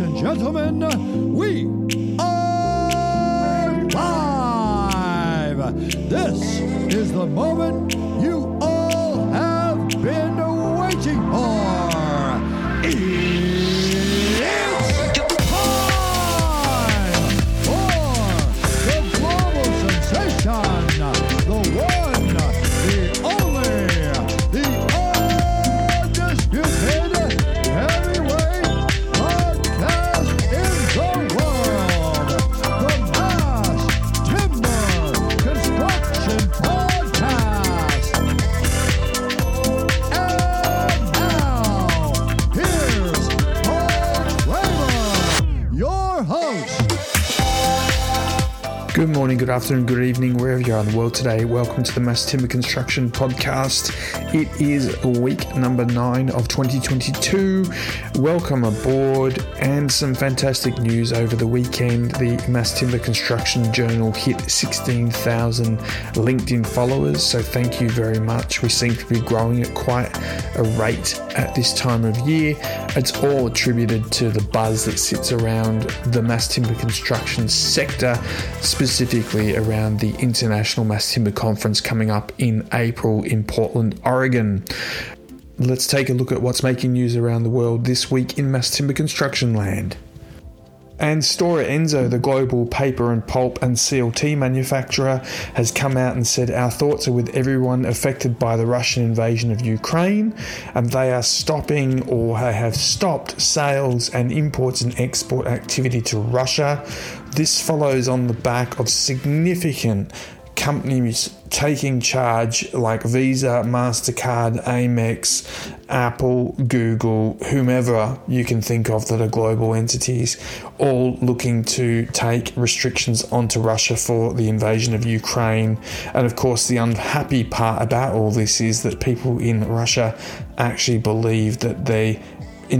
Ladies and gentlemen, we are live! This is the moment you all have been waiting for! It's time for the global sensation, the one, the only, the undisputed Good morning, good afternoon, good evening, wherever you are in the world today. Welcome to the Mass Timber Construction Podcast. It is week number 9 of 2022. Welcome aboard, and some fantastic news over the weekend. The Mass Timber Construction Journal hit 16,000 LinkedIn followers, so thank you very much. We seem to be growing at quite a rate at this time of year. It's all attributed to the buzz that sits around the mass timber construction sector, specifically around the International Mass Timber Conference coming up in April in Portland, Oregon. Let's take a look at what's making news around the world this week in mass timber construction land. And Stora Enso, the global paper and pulp and CLT manufacturer, has come out and said, "Our thoughts are with everyone affected by the Russian invasion of Ukraine, and they are stopping or have stopped sales and imports and export activity to Russia." This follows on the back of significant companies taking charge, like Visa, MasterCard, Amex, Apple, Google, whomever you can think of that are global entities, all looking to take restrictions onto Russia for the invasion of Ukraine. And of course, the unhappy part about all this is that people in Russia actually believe that they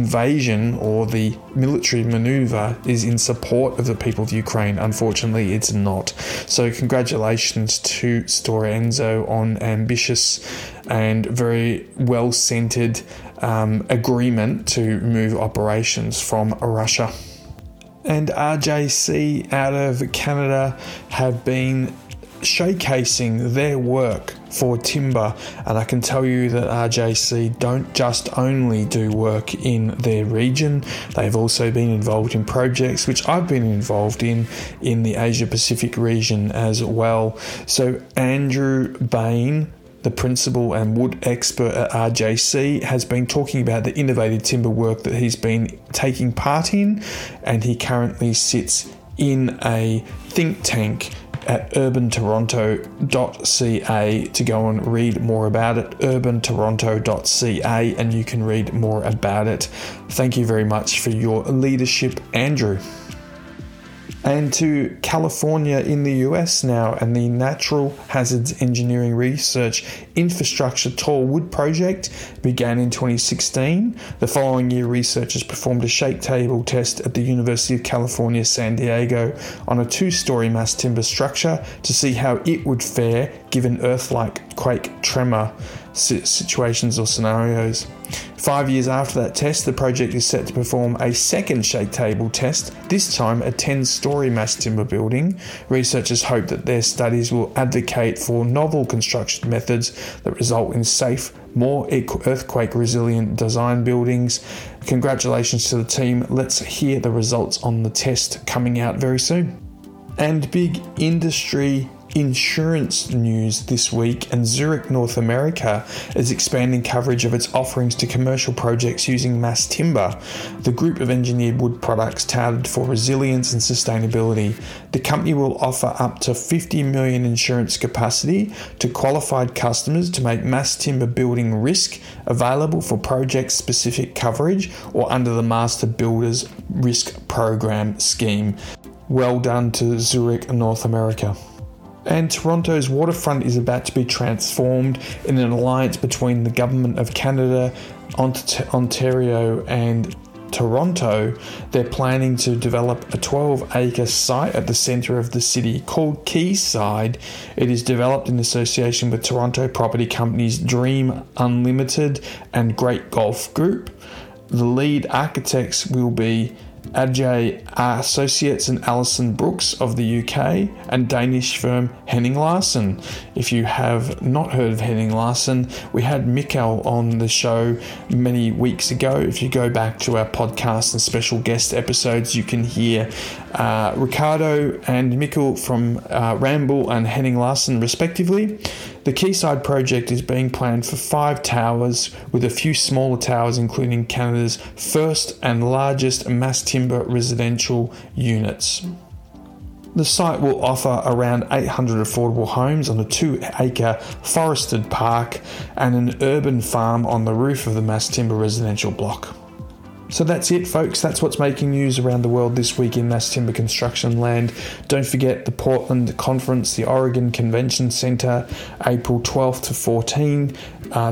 invasion or the military maneuver is in support of the people of Ukraine. Unfortunately, it's not. So congratulations to Stora Enso on ambitious and very well-centered agreement to move operations from Russia. And RJC out of Canada have been showcasing their work for timber, and I can tell you that RJC don't just only do work in their region. They've also been involved in projects which I've been involved in the Asia Pacific region as well. So Andrew Bain, the principal and wood expert at RJC, has been talking about the innovative timber work that he's been taking part in, and he currently sits in a think tank at urbantoronto.ca. to go and read more about it, urbantoronto.ca, and you can read more about it. Thank you very much for your leadership, Andrew. And to California in the US now, and the Natural Hazards Engineering Research Infrastructure Tall Wood Project began in 2016. The following year, researchers performed a shake table test at the University of California, San Diego on a 2-story mass timber structure to see how it would fare given Earth-like quake tremor situations or scenarios. 5 years after that test, the project is set to perform a second shake table test, this time a 10-story mass timber building. Researchers hope that their studies will advocate for novel construction methods that result in safe, more earthquake-resilient design buildings. Congratulations to the team. Let's hear the results on the test coming out very soon. And big industry insurance news this week, and Zurich, North America is expanding coverage of its offerings to commercial projects using mass timber, the group of engineered wood products touted for resilience and sustainability. The company will offer up to 50 million insurance capacity to qualified customers to make mass timber building risk available for project-specific coverage or under the Master Builders Risk Program scheme. Well done to Zurich, North America. And Toronto's waterfront is about to be transformed in an alliance between the Government of Canada, Ontario and Toronto. They're planning to develop a 12-acre site at the centre of the city called Keyside. It is developed in association with Toronto property companies Dream Unlimited and Great Golf Group. The lead architects will be Adjaye Associates and Alison Brooks of the UK, and Danish firm Henning Larsen. If you have not heard of Henning Larsen, we had Mikkel on the show many weeks ago. If you go back to our podcast and special guest episodes, you can hear Ricardo and Mikkel from Ramboll and Henning Larsen respectively. The Keyside project is being planned for 5 towers, with a few smaller towers including Canada's first and largest mass timber residential units. The site will offer around 800 affordable homes on a 2-acre forested park and an urban farm on the roof of the mass timber residential block. So that's it, folks. That's what's making news around the world this week in mass timber construction land. Don't forget the Portland Conference, the Oregon Convention Center, April 12th to 14th.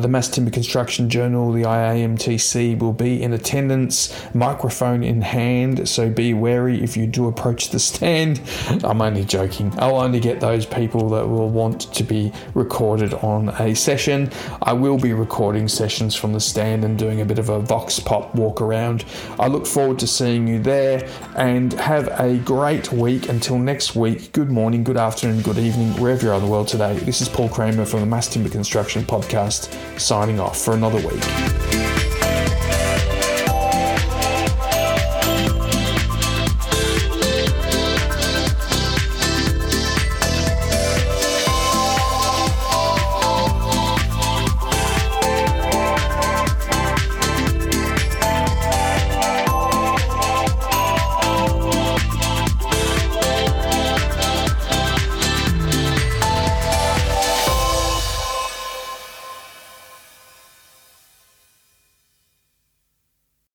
The Mass Timber Construction Journal, the IAMTC, will be in attendance, microphone in hand, so be wary if you do approach the stand. I'm only joking. I'll only get those people that will want to be recorded on a session. I will be recording sessions from the stand and doing a bit of a vox pop walk around. I look forward to seeing you there, and have a great week. Until next week, good morning, good afternoon, good evening, wherever you are in the world today. This is Paul Kramer from the Mass Timber Construction Podcast, signing off for another week.